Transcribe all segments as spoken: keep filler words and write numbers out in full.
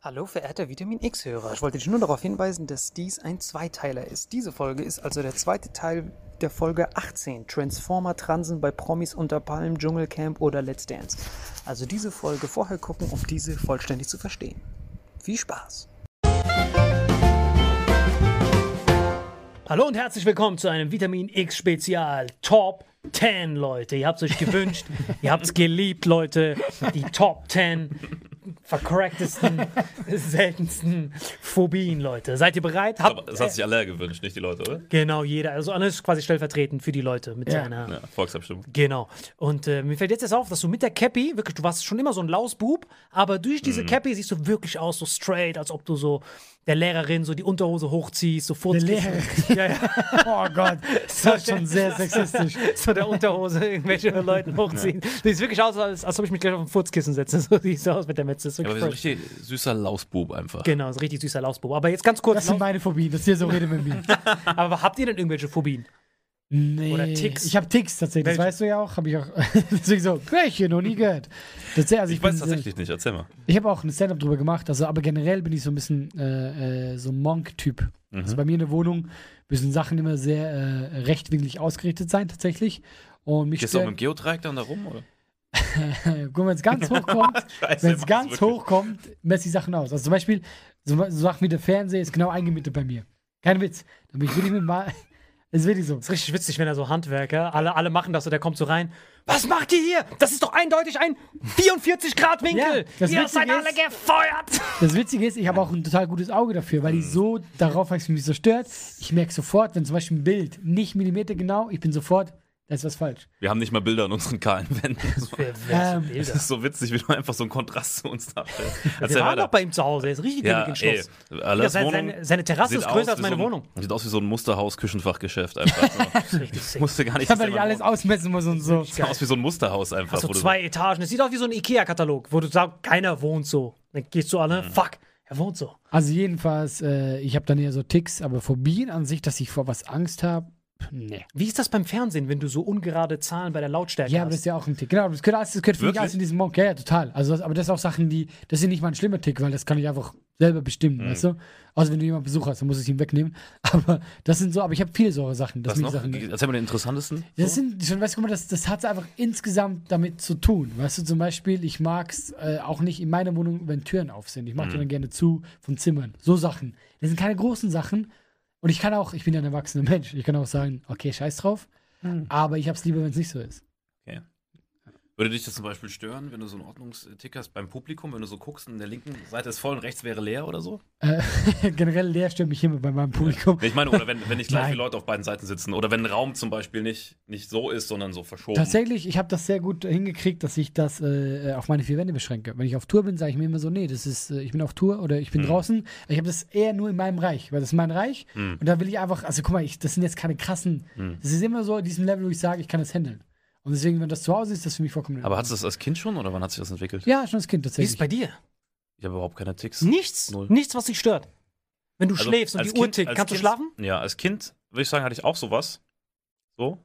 Hallo verehrte Vitamin-X-Hörer, ich wollte dich nur darauf hinweisen, dass dies ein Zweiteiler ist. Diese Folge ist also der zweite Teil der Folge achtzehn, Transformer-Transen bei Promis unter Palmen, Dschungelcamp oder Let's Dance. Also diese Folge vorher gucken, um diese vollständig zu verstehen. Viel Spaß! Hallo und herzlich willkommen zu einem Vitamin-X-Spezial Top zehn, Leute. Ihr habt es euch gewünscht, ihr habt es geliebt, Leute. Die Top zehn... verkorrektesten, seltensten Phobien, Leute. Seid ihr bereit? Hab, Aber das hat sich alle gewünscht, nicht die Leute, oder? Genau, jeder. Also alles quasi stellvertretend für die Leute mit ja. seiner... Ja, Volksabstimmung. Genau. Und äh, mir fällt jetzt erst auf, dass du mit der Cappy, wirklich, du warst schon immer so ein Lausbub, aber durch diese mhm. Cappy siehst du wirklich aus, so straight, als ob du so der Lehrerin so die Unterhose hochziehst, so furzkissen. Ja, ja. Oh Gott, das war schon sehr sexistisch. So der Unterhose irgendwelche Leuten hochziehen. Ja. Sieht wirklich aus, als, als ob ich mich gleich auf ein Furzkissen setze. So sieht es aus mit der Metze. Aber so ein richtig süßer Lausbub einfach. Genau, so ein richtig süßer Lausbub. Aber jetzt ganz kurz. Das sind meine Phobien, das hier so rede mit mir. Aber habt ihr denn irgendwelche Phobien? Nee. Oder Ticks. Ich habe Ticks tatsächlich, welche? Das weißt du ja auch. Habe ich auch. Deswegen so, welche, noch nie gehört. Das, also ich, ich weiß bin, tatsächlich äh, nicht, erzähl mal. Ich habe auch ein Stand-Up drüber gemacht, also, aber generell bin ich so ein bisschen äh, so ein Monk-Typ. Mhm. Also bei mir in der Wohnung müssen Sachen immer sehr äh, rechtwinklig ausgerichtet sein, tatsächlich. Und mich Gehst du auch mit dem Geodreieck dann da rum, oder? Wenn es ganz hoch kommt, wenn es ganz hoch kommt, messe ich Sachen aus. Also zum Beispiel, so, so Sachen wie der Fernseher ist genau eingemietet bei mir. Kein Witz. Dann bin ich wirklich mit mal... Das ist wirklich so. Das ist richtig witzig, wenn er so Handwerker, alle, alle machen das und der kommt so rein. Was macht ihr hier? Das ist doch eindeutig ein vierundvierzig Grad Winkel. Ja, ihr seid alle gefeuert. Das Witzige ist, ich habe auch ein total gutes Auge dafür, weil ich so darauf, was mich so stört. Ich merke sofort, wenn zum Beispiel ein Bild nicht millimetergenau, ich bin sofort, Da ist was falsch. Wir haben nicht mal Bilder an unseren kahlen Wänden. ähm, das ist so witzig, wie du einfach so einen Kontrast zu uns darstellst. Wir waren doch bei ihm zu Hause, er ist richtig ja, gegen den Schluss. Ey, ja, seine, seine, seine Terrasse ist größer als meine so ein, Wohnung. Sieht aus wie so ein Musterhaus-Küchenfachgeschäft einfach. Ich musste gar nicht. Ich weil ich alles ausmessen muss und so. Sieht aus wie so ein Musterhaus einfach. Also zwei so. Etagen. Es sieht aus wie so ein Ikea-Katalog, wo du sagst, keiner wohnt so. Dann gehst du alle, mhm. fuck. Er wohnt so. Also jedenfalls, äh, ich habe dann eher so Ticks, aber Phobien an sich, dass ich vor was Angst habe, nee. Wie ist das beim Fernsehen, wenn du so ungerade Zahlen bei der Lautstärke ja, hast? Ja, aber das ist ja auch ein Tick. Genau, das gehört, das gehört für mich alles in diesem Monk. Ja, ja, total. Also das, aber das sind auch Sachen, die, das sind nicht mal ein schlimmer Tick, weil das kann ich einfach selber bestimmen, mhm. weißt du? Außer wenn du jemanden Besuch hast, dann musst du es ihm wegnehmen. Aber das sind so, aber ich habe viele solche Sachen. Das was noch? Sachen, erzähl mal den interessantesten. Das so? sind, schon, weißt du, guck mal, das, das hat einfach insgesamt damit zu tun. Weißt du, zum Beispiel, ich mag es äh, auch nicht in meiner Wohnung, wenn Türen auf sind. Ich mache mhm. die dann gerne zu, von Zimmern. So Sachen. Das sind keine großen Sachen. Und ich kann auch, ich bin ja ein erwachsener Mensch, ich kann auch sagen, okay, scheiß drauf, mhm. aber ich hab's lieber, wenn es nicht so ist. Okay. Würde dich das zum Beispiel stören, wenn du so einen Ordnungstick hast beim Publikum, wenn du so guckst und der linken Seite ist voll und rechts wäre leer oder so? Äh, generell leer stört mich immer bei meinem Publikum. Ja. Ich meine, oder wenn, wenn nicht gleich viele Leute auf beiden Seiten sitzen oder wenn ein Raum zum Beispiel nicht, nicht so ist, sondern so verschoben. Tatsächlich, ich habe das sehr gut hingekriegt, dass ich das äh, auf meine vier Wände beschränke. Wenn ich auf Tour bin, sage ich mir immer so, nee, das ist, äh, ich bin auf Tour oder ich bin mhm. draußen. Ich habe das eher nur in meinem Reich, weil das ist mein Reich mhm. und da will ich einfach, also guck mal, ich, das sind jetzt keine krassen, mhm. das ist immer so in diesem Level, wo ich sage, ich kann das handeln. Und deswegen, wenn das zu Hause ist, ist das für mich vollkommen... Aber hattest du das als Kind schon oder wann hat sich das entwickelt? Ja, schon als Kind tatsächlich. Wie ist es bei dir? Ich habe überhaupt keine Ticks. Nichts? Null. Nichts, was dich stört. Wenn du also schläfst und die Uhr tickt, kannst du schlafen? Ja, als Kind, würde ich sagen, hatte ich auch sowas. So.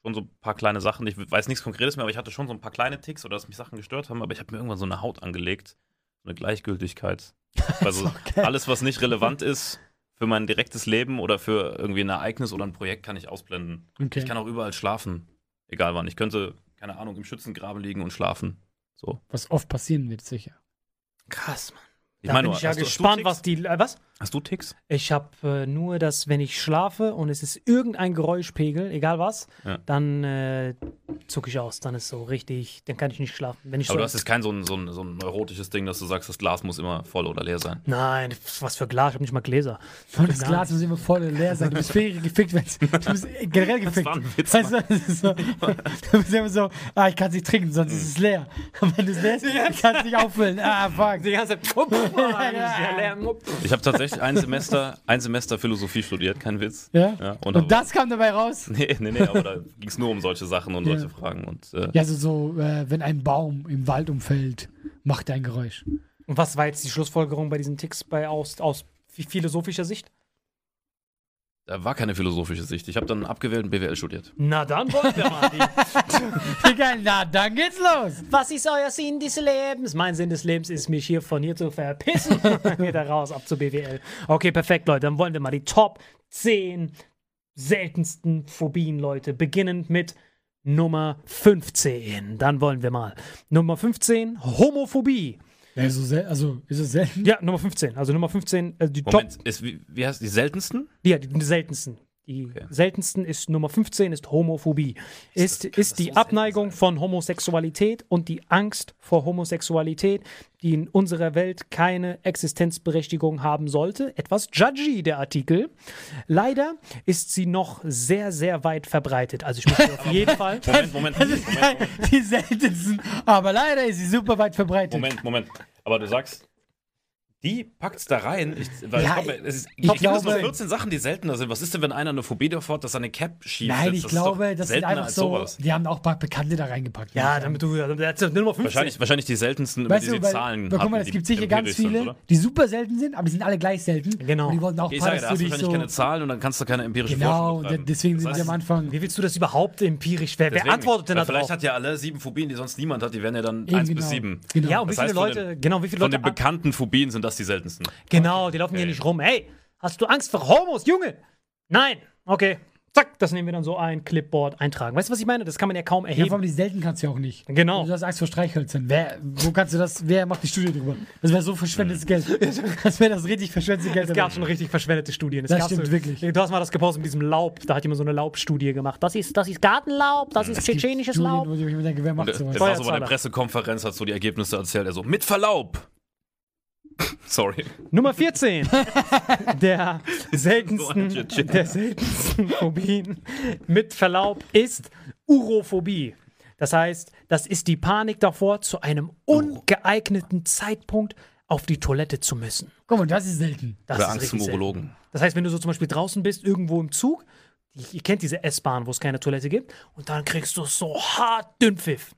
Schon so ein paar kleine Sachen. Ich weiß nichts Konkretes mehr, aber ich hatte schon so ein paar kleine Ticks oder dass mich Sachen gestört haben. Aber ich habe mir irgendwann so eine Haut angelegt. So eine Gleichgültigkeit. Also okay. Alles, was nicht relevant ist... Für mein direktes Leben oder für irgendwie ein Ereignis oder ein Projekt kann ich ausblenden. Okay. Ich kann auch überall schlafen, egal wann. Ich könnte, keine Ahnung, im Schützengraben liegen und schlafen. So. Was oft passieren wird, sicher. Krass, Mann. Ich da meine, bin ich ja gespannt, was die... Äh, was? Hast du Ticks? Ich habe äh, nur das, wenn ich schlafe und es ist irgendein Geräuschpegel, egal was, ja. dann äh, zucke ich aus. Dann ist so richtig, dann kann ich nicht schlafen. Wenn ich aber so du hast jetzt kein so ein, so, ein, so ein neurotisches Ding, dass du sagst, das Glas muss immer voll oder leer sein. Nein, was für Glas? Ich habe nicht mal Gläser. Und das Glas muss immer voll oder leer sein. Du bist gefickt, wenn es... Du bist generell gefickt. Das war ein Witz, weißt du, das ist so, du bist immer so, ah, ich kann es nicht trinken, sonst ist es leer. Und wenn du es leer ist, kann es nicht auffüllen. Ah, fuck. Die ganze Zeit, ich habe tatsächlich ein Semester, ein Semester Philosophie studiert, kein Witz. Ja? Ja, und, und das kam dabei raus? Nee, nee, nee, aber da ging es nur um solche Sachen und ja. solche Fragen. Und, äh, ja, also so, äh, wenn ein Baum im Wald umfällt, macht er ein Geräusch. Und was war jetzt die Schlussfolgerung bei diesen Ticks bei aus, aus philosophischer Sicht? Da war keine philosophische Sicht. Ich habe dann abgewählt und B W L studiert. Na dann wollen wir mal die. Na dann geht's los. Was ist euer Sinn des Lebens? Mein Sinn des Lebens ist, mich hier von hier zu verpissen. Geht da raus, ab zu B W L. Okay, perfekt, Leute. Dann wollen wir mal die Top zehn seltensten Phobien, Leute. Beginnend mit Nummer fünfzehn. Dann wollen wir mal. Nummer fünfzehn, Homophobie. Also, sel- also ist es selten? Ja, Nummer fünfzehn. Also Nummer fünfzehn, also die Moment, Top... Ist, wie, wie heißt die seltensten? Ja, die, die seltensten. Die okay. seltensten ist Nummer fünfzehn, ist Homophobie. Ist, ist, ist die Abneigung von Homosexualität und die Angst vor Homosexualität, die in unserer Welt keine Existenzberechtigung haben sollte. Etwas judgy, der Artikel. Leider ist sie noch sehr, sehr weit verbreitet. Also ich möchte auf jeden Fall... Moment, Moment, Moment, Moment, Moment. Die seltensten, aber leider ist sie super weit verbreitet. Moment, Moment. Aber du sagst... Die packt's da rein. Ich, weil ja, ich, glaub, es ist, ich, ich glaube, es nur vierzehn Sachen, die seltener sind. Was ist denn, wenn einer eine Phobie davor hat, dass er eine Cap schiebt? Nein, das ich glaube, das sind einfach so. Sowas. Die haben auch ein paar Bekannte da reingepackt. Ja, damit du. Das ist Nummer fünfzehn. Wahrscheinlich, wahrscheinlich die seltensten, über die sie Zahlen weil, hatten, guck mal, es gibt sicher ganz viele, sind, die super selten sind, aber die sind alle gleich selten. Genau. Und die wollten auch ich sage, da hast du wahrscheinlich so keine Zahlen und dann kannst du keine empirische genau, Forschung betreiben. Deswegen das sind heißt, wir am Anfang. Wie willst du das überhaupt empirisch? Wer, wer antwortet denn darauf? Vielleicht hat ja alle sieben Phobien, die sonst niemand hat, die werden ja dann eins bis sieben. Ja, und wie viele Leute. Von den bekannten Phobien sind das die seltensten. Genau, die laufen okay. hier nicht rum. Hey, hast du Angst vor Homos, Junge? Nein. Okay. Zack, das nehmen wir dann so ein Clipboard eintragen. Weißt du, was ich meine? Das kann man ja kaum erheben. Ja, vor allem die selten kannst du ja auch nicht. Genau. Du hast Angst vor Streichhölzern. Wer, wo kannst du das, wer macht die Studie drüber? Das wäre so verschwendetes Geld. Das wäre das richtig verschwendete Geld. Es gab schon richtig verschwendete Studien. Es das stimmt so, wirklich. Du hast mal das gepostet mit diesem Laub. Da hat jemand so eine Laubstudie gemacht. Das ist, das ist Gartenlaub, das ist das tschetschenisches Studien, Laub. Wo ich mir denke, wer macht sowas? Das war so bei der Pressekonferenz, hat so die Ergebnisse erzählt. Er so, mit Verlaub. Sorry. Nummer vierzehn. Der seltensten, der seltensten Phobien mit Verlaub ist Urophobie. Das heißt, das ist die Panik davor, zu einem ungeeigneten Zeitpunkt auf die Toilette zu müssen. Guck mal, das ist selten. Das Oder ist Angst zum Urologen. Selten. Das heißt, wenn du so zum Beispiel draußen bist, irgendwo im Zug, ihr kennt diese S-Bahn, wo es keine Toilette gibt, und dann kriegst du so hart dünn Pfiff.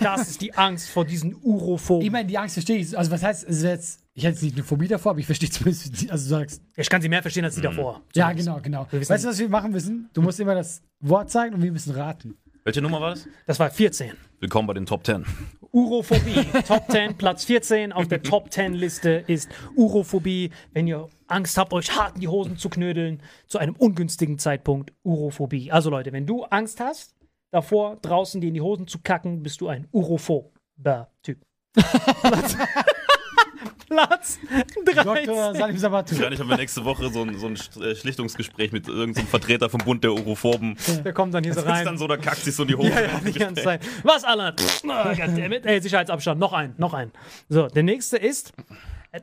Das ist die Angst vor diesen Urophoben. Ich meine, die Angst verstehe ich. Also was heißt, es jetzt, ich hätte nicht eine Phobie davor, aber ich verstehe zumindest, die, also du sagst. Ich kann sie mehr verstehen als die davor. Ja, zumindest. genau, genau. Weißt nicht. du, was wir machen müssen? Du musst immer das Wort zeigen und wir müssen raten. Welche Nummer war das? Das war vierzehn. Willkommen bei den Top zehn. Urophobie. Top zehn, Platz vierzehn auf der Top zehn Liste ist Urophobie. Wenn ihr Angst habt, euch hart in die Hosen zu knödeln, zu einem ungünstigen Zeitpunkt, Urophobie. Also Leute, wenn du Angst hast, davor draußen dir in die Hosen zu kacken, bist du ein Urophober-Typ. Platz, Platz dreizehn. Doktor Salim Sabatu. Wahrscheinlich haben wir nächste Woche so ein, so ein Schlichtungsgespräch mit irgendeinem Vertreter vom Bund der Urophoben. Der kommt dann hier so rein. Sitzt dann so, da kackt sich so in die Hosen. Ja, ja, die ganze Zeit. Was, Alan? Ey, Sicherheitsabstand. Noch ein, noch ein. So, der nächste ist...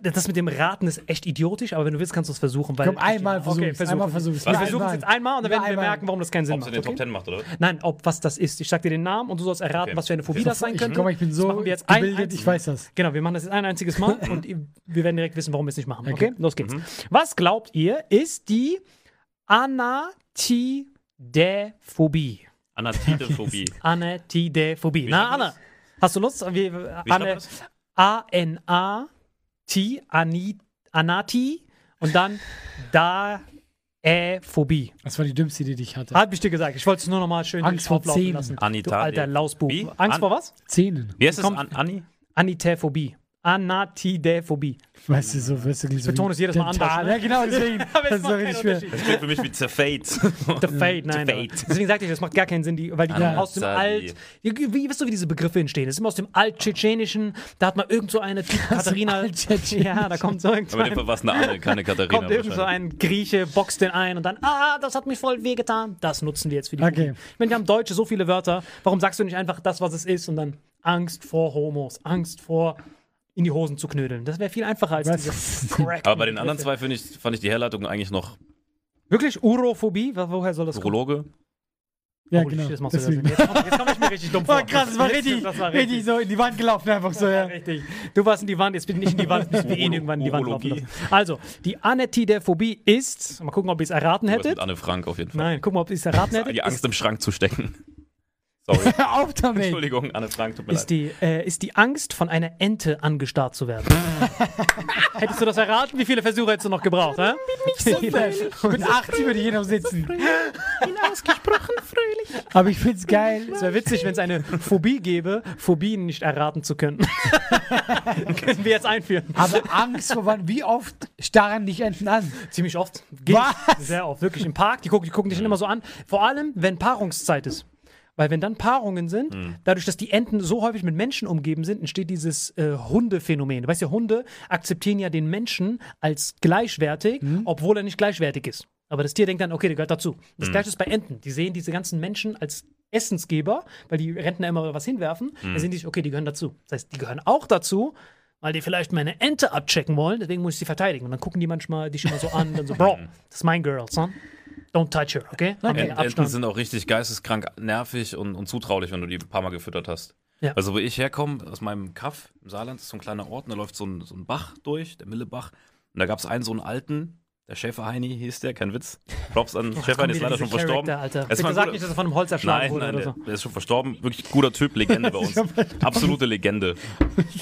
Das mit dem Raten ist echt idiotisch, aber wenn du willst, kannst du es versuchen. Weil Komm, einmal versuchen. Okay, versuch einmal versuchen. Wir versuchen es jetzt einmal und dann ja, werden wir einmal. merken, warum das keinen Sinn ob macht. Ob es in den okay? Top Ten macht, oder? Nein, ob was das ist. Ich sag dir den Namen und du sollst erraten, okay. was für eine Phobie das sein könnte. Komm, ich bin so gebildet, jetzt ein, ich weiß das. Genau, wir machen das jetzt ein einziges Mal und wir werden direkt wissen, warum wir es nicht machen. Okay, okay? Los geht's. Mhm. Was glaubt ihr, ist die Anatidephobie? Anatidephobie. Anatidephobie. Na, Anna, hast du Lust? A N A T, Ani, Anati und dann da äh, Phobie. Das war die dümmste Idee, die ich hatte. Hab ich dir gesagt. Ich wollte es nur nochmal schön Angst vor Zähnen lassen. Anita, du alter Lausbuch. Wie? Angst An vor was? Zähnen. Wie heißt das? An Ani? Anitidephobie. Anatidephobie. Weißt du, so wirst du nicht so. Beton ist jedes Mal anders. Ne? Ja, genau, deswegen. Das, das, das steht für mich wie zerfate. The Fate, nein. Fate. Deswegen sagte ich, das macht gar keinen Sinn, die, weil die ja. aus dem Alt. Wie, weißt du, wie diese Begriffe entstehen? Das ist immer aus dem Alt-Tschetschenischen. Da hat mal irgend so eine Typ Katharina. Ja, da kommt so irgend so. Aber in dem Fall war es eine andere, keine Katharina. Kommt irgend so ein Grieche, boxt den ein und dann, ah, das hat mich voll wehgetan. Das nutzen wir jetzt für die Phobie. Okay. Ich meine, wir haben Deutsche so viele Wörter. Warum sagst du nicht einfach das, was es ist und dann Angst vor Homos, Angst vor. In die Hosen zu knödeln. Das wäre viel einfacher als diese Crack. Aber bei den anderen zwei find ich, fand ich die Herleitung eigentlich noch... Wirklich? Urophobie? Woher soll das Urologe? Kommen? Urologe? Ja, oh, genau. Das jetzt komme komm ich mir richtig dumm vor. War krass, das war richtig, das war richtig. richtig so in die Wand gelaufen. Einfach so, ja. Richtig. Du warst in die Wand, jetzt bin ich nicht in die Wand. Müssen wir eh irgendwann in die Wand laufen lassen. Also, die Anetidephobie ist... Mal gucken, ob ihr es erraten hättet. Mit Anne Frank auf jeden Fall. Nein, gucken, ob ihr es erraten hättet. Die Angst im Schrank zu stecken. Sorry. Auf damit. Entschuldigung, Anne Frank, tut mir ist leid. Die, äh, ist die Angst, von einer Ente angestarrt zu werden. Hättest du das erraten? Wie viele Versuche hättest du noch gebraucht? Bin ich so mit achtzig würde ich noch sitzen. So ich bin ausgesprochen fröhlich. Aber ich find's geil. Es wäre witzig, wenn es eine Phobie gäbe, Phobien nicht erraten zu können. Können wir jetzt einführen. Aber Angst vor wann? Wie oft starren dich Enten an? Ziemlich oft. Geht Was? Sehr oft. Wirklich im Park. Die gucken, die gucken dich immer so an. Vor allem, wenn Paarungszeit ist. Weil wenn dann Paarungen sind, mhm. dadurch, dass die Enten so häufig mit Menschen umgeben sind, entsteht dieses äh, Hundephänomen. Du weißt ja, Hunde akzeptieren ja den Menschen als gleichwertig, mhm. obwohl er nicht gleichwertig ist. Aber das Tier denkt dann, okay, der gehört dazu. Das mhm. Gleiche ist bei Enten. Die sehen diese ganzen Menschen als Essensgeber, weil die Rentner immer was hinwerfen. Mhm. Da sehen die, okay, die gehören dazu. Das heißt, die gehören auch dazu, weil die vielleicht meine Ente abchecken wollen, deswegen muss ich sie verteidigen. Und dann gucken die manchmal dich immer so an, dann so, Bro, das ist mein Girl, son. Don't touch her, okay? okay. Enten sind auch richtig geisteskrank, nervig und, und zutraulich, wenn du die ein paar Mal gefüttert hast. Ja. Also wo ich herkomme, aus meinem Kaff im Saarland, ist so ein kleiner Ort, und da läuft so ein, so ein Bach durch, der Millebach. Und da gab es einen, so einen alten, der Schäferheini hieß der, kein Witz. Props an oh, Schäferheini, ist leider schon verstorben. Alter. Bitte sag nicht, dass er von einem Holz erschlagen wurde. Nein, nein, oder so. Der ist schon verstorben. Wirklich guter Typ, Legende bei uns. Absolute Legende.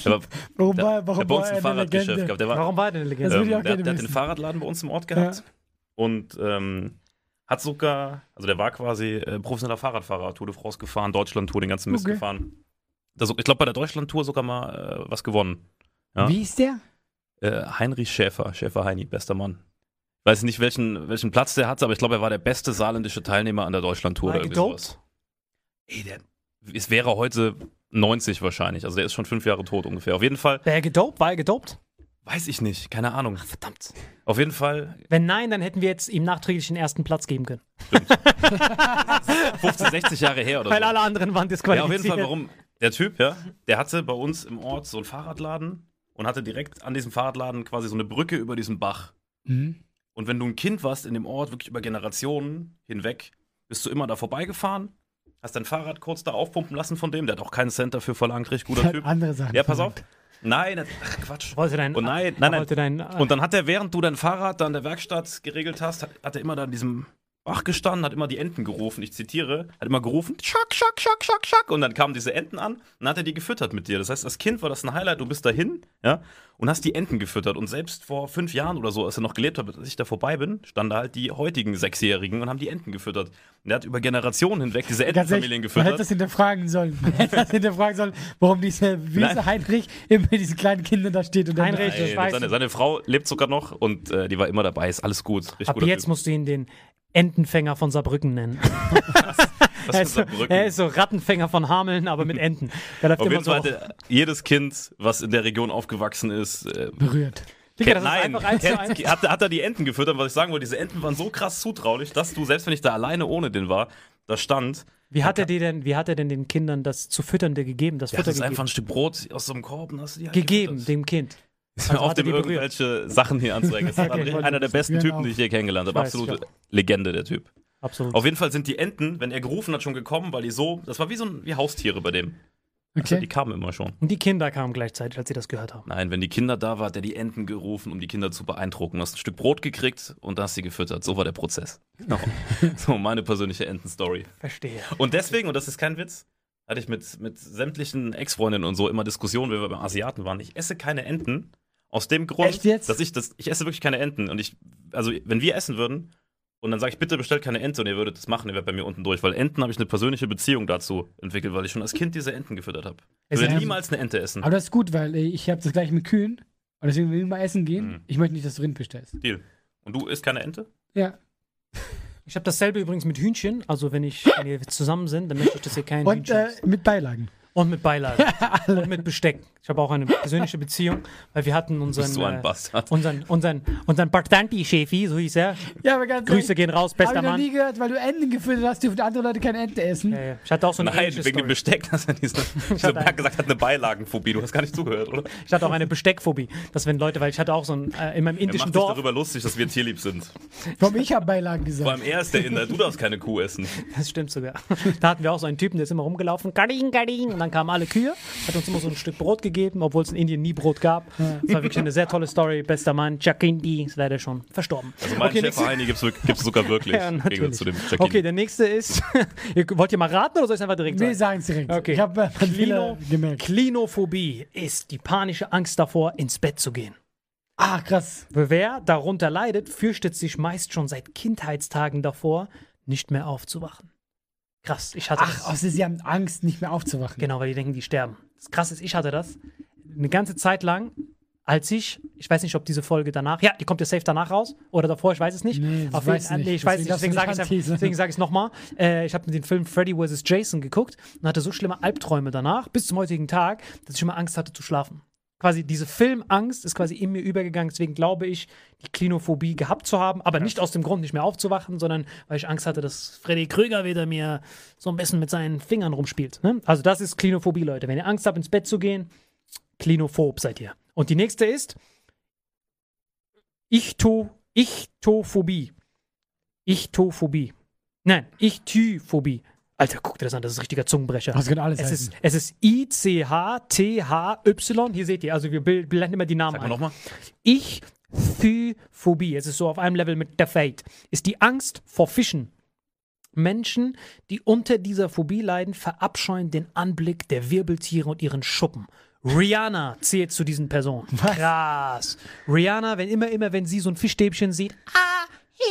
Der war, warum der, warum der bei uns ein Fahrradgeschäft gehabt. Der war, warum war er denn eine Legende? Ähm, der der wissen. hat den Fahrradladen bei uns im Ort gehabt. Ja. Und ähm, hat sogar, also der war quasi äh, professioneller Fahrradfahrer, Tour de France gefahren, Deutschland-Tour, den ganzen Mist okay. gefahren. Das, ich glaube, bei der Deutschland-Tour sogar mal äh, was gewonnen. Ja? Wie ist der? Äh, Heinrich Schäfer, Schäfer Heini, bester Mann. Weiß nicht, welchen, welchen Platz der hatte, aber ich glaube, er war der beste saarländische Teilnehmer an der Deutschland-Tour oder irgendwie sowas. Ey, der es wäre heute neunzig wahrscheinlich, also der ist schon fünf Jahre tot ungefähr. Auf jeden Fall. War er gedopt? War er gedopt? Weiß ich nicht, keine Ahnung. Ach, verdammt. Auf jeden Fall. Wenn nein, dann hätten wir jetzt ihm nachträglich den ersten Platz geben können. Stimmt. fünfzig, sechzig Jahre her oder Weil so. Weil alle anderen waren disqualifiziert. Ja, auf jeden Fall, warum? Der Typ, ja, der hatte bei uns im Ort so einen Fahrradladen und hatte direkt an diesem Fahrradladen quasi so eine Brücke über diesen Bach. Mhm. Und wenn du ein Kind warst in dem Ort, wirklich über Generationen hinweg, bist du immer da vorbeigefahren, hast dein Fahrrad kurz da aufpumpen lassen von dem, der hat auch keinen Cent dafür verlangt, richtig guter Typ. Andere Sachen. Ja, pass auf. Nein, das, ach Quatsch. Wollte dein, oh, nein, nein, wollte nein. Dein, und dann hat er, während du dein Fahrrad da in der Werkstatt geregelt hast, hat, hat er immer da in diesem Bach gestanden, hat immer die Enten gerufen, ich zitiere, hat immer gerufen, schack, schack, schack, schack, schack. Und dann kamen diese Enten an und dann hat er die gefüttert mit dir. Das heißt, als Kind war das ein Highlight, du bist dahin, ja, und hast die Enten gefüttert. Und selbst vor fünf Jahren oder so, als er noch gelebt hat, als ich da vorbei bin, standen da halt die heutigen Sechsjährigen und haben die Enten gefüttert. Und er hat über Generationen hinweg diese Entenfamilien gefüttert. Man hätte das hinterfragen sollen. Man hätte das hinterfragen sollen, warum dieser Wiese Heinrich immer mit diesen kleinen Kindern da steht. Und Heinrich, nein, das weiß seine, seine Frau lebt sogar noch und äh, die war immer dabei, ist alles gut. Richtig Ab jetzt typ. Musst du ihn den Entenfänger von Saarbrücken nennen. Was, was er, ist so, er ist so Rattenfänger von Hameln, aber mit Enten. Da läuft auf jeden Fall so hat jedes Kind, was in der Region aufgewachsen ist, äh, berührt. Digga, das Nein, ist einfach eins zu eins. Hat, hat er die Enten gefüttert, was ich sagen wollte, diese Enten waren so krass zutraulich, dass du, selbst wenn ich da alleine ohne den war, da stand. Wie hat er dir denn, wie hat er denn den Kindern das zu Fütternde gegeben? Das, ja, Futter das ist gegeben? Einfach ein Stück Brot aus so einem Korb und hast du die halt gegeben, gefüttert. Dem Kind. Ist mir also auf dem irgendwelche berührt. Sachen hier anzeigen. Das ist okay, einer der besten Typen, die ich hier kennengelernt habe. Absolute Legende, der Typ. Absolut. Auf jeden Fall sind die Enten, wenn er gerufen hat, schon gekommen, weil die so, das war wie so ein, wie Haustiere bei dem. Okay. Also die kamen immer schon. Und die Kinder kamen gleichzeitig, als sie das gehört haben. Nein, wenn die Kinder da waren, hat er die Enten gerufen, um die Kinder zu beeindrucken. Du hast ein Stück Brot gekriegt und hast sie gefüttert. So war der Prozess. Genau. So meine persönliche Enten-Story. Verstehe. Und deswegen, und das ist kein Witz, hatte ich mit, mit sämtlichen Ex-Freundinnen und so immer Diskussionen, wenn wir beim Asiaten waren. Ich esse keine Enten. Aus dem Grund, Echt jetzt? dass ich das, ich esse wirklich keine Enten und ich, also wenn wir essen würden und dann sage ich, bitte bestellt keine Ente und ihr würdet das machen, ihr wärt bei mir unten durch, weil Enten habe ich eine persönliche Beziehung dazu entwickelt, weil ich schon als Kind diese Enten gefüttert habe. Ich würde niemals eine Ente essen. Aber das ist gut, weil ich habe das gleiche mit Kühen und deswegen will ich mal essen gehen. Mhm. Ich möchte nicht, dass du Rind bestellst. Deal. Und du isst keine Ente? Ja. Ich habe dasselbe übrigens mit Hühnchen, also wenn, ich, wenn wir zusammen sind, dann möchte ich, dass ihr kein und, Hühnchen isst. Und äh, mit Beilagen. Und mit Beilagen. Und mit Besteck. Ich habe auch eine persönliche Beziehung, weil wir hatten unseren so äh, unseren unseren unseren Baktanti-Chefi, so hieß er. Ja, aber ganz Grüße ehrlich, gehen raus, bester Mann. Ich habe noch nie gehört, weil du Enten gefüttert hast, dürfen andere Leute keine Ente essen. Ja, ja. Ich hatte auch so eine Nein, wegen Story. Dem Besteck, dass er diesen Berg gesagt hat, eine Beilagenphobie. Du hast gar nicht zugehört, oder? Ich hatte auch eine Besteckphobie, dass wenn Leute, weil ich hatte auch so ein äh, in meinem indischen Dorf. Er macht sich darüber lustig, dass wir tierlieb sind. Warum ich habe Beilagen gesagt? Vor allem er ist der Inder, du darfst keine Kuh essen. Das stimmt sogar. Da hatten wir auch so einen Typen, der ist immer rumgelaufen, Karin, Karin, und dann kamen alle Kühe, hat uns immer so ein Stück Brot gegeben, obwohl es in Indien nie Brot gab. Ja. Das war wirklich eine sehr tolle Story. Bester Mann, Chakindi, ist leider schon verstorben. Also mein okay, Schäfer Heini gibt es sogar wirklich. Ja, natürlich. Zu dem okay, der nächste ist, ihr, wollt ihr mal raten oder soll ich es einfach direkt sagen? Nee, sagen es direkt. Okay. Ich habe Klino, gemerkt. Klinophobie ist die panische Angst davor, ins Bett zu gehen. Ah, krass. Wer darunter leidet, fürchtet sich meist schon seit Kindheitstagen davor, nicht mehr aufzuwachen. Krass, ich hatte Ach, das. Also sie haben Angst, nicht mehr aufzuwachen. Genau, weil die denken, die sterben. Das Krasse ist, ich hatte das eine ganze Zeit lang, als ich, ich weiß nicht, ob diese Folge danach, ja, die kommt ja safe danach raus oder davor, ich weiß es nicht. Nee, Auf weiß jeden, nicht. Nee ich weiß nicht, deswegen sage ich es sag nochmal. Äh, ich habe den Film Freddy versus. Jason geguckt und hatte so schlimme Albträume danach, bis zum heutigen Tag, dass ich immer Angst hatte zu schlafen. Quasi diese Filmangst ist quasi in mir übergegangen, deswegen glaube ich, die Klinophobie gehabt zu haben, aber nicht aus dem Grund, nicht mehr aufzuwachen, sondern weil ich Angst hatte, dass Freddy Krüger wieder mir so ein bisschen mit seinen Fingern rumspielt. Ne? Also das ist Klinophobie, Leute. Wenn ihr Angst habt, ins Bett zu gehen, klinophob seid ihr. Und die nächste ist Ichto, Ichtophobie. Ichtophobie. Nein, Ichtyphobie. Alter, guck dir das an, das ist ein richtiger Zungenbrecher. Das kann alles es heißen. Ist, es ist I C H T H Y. Hier seht ihr, also wir blenden immer die Namen Sag mal ein. Nochmal. Ichthyphobie, es ist so auf einem Level mit der Fate, ist die Angst vor Fischen. Menschen, die unter dieser Phobie leiden, verabscheuen den Anblick der Wirbeltiere und ihren Schuppen. Rihanna zählt zu diesen Personen. Was? Krass. Rihanna, wenn immer, immer, wenn sie so ein Fischstäbchen sieht, ah,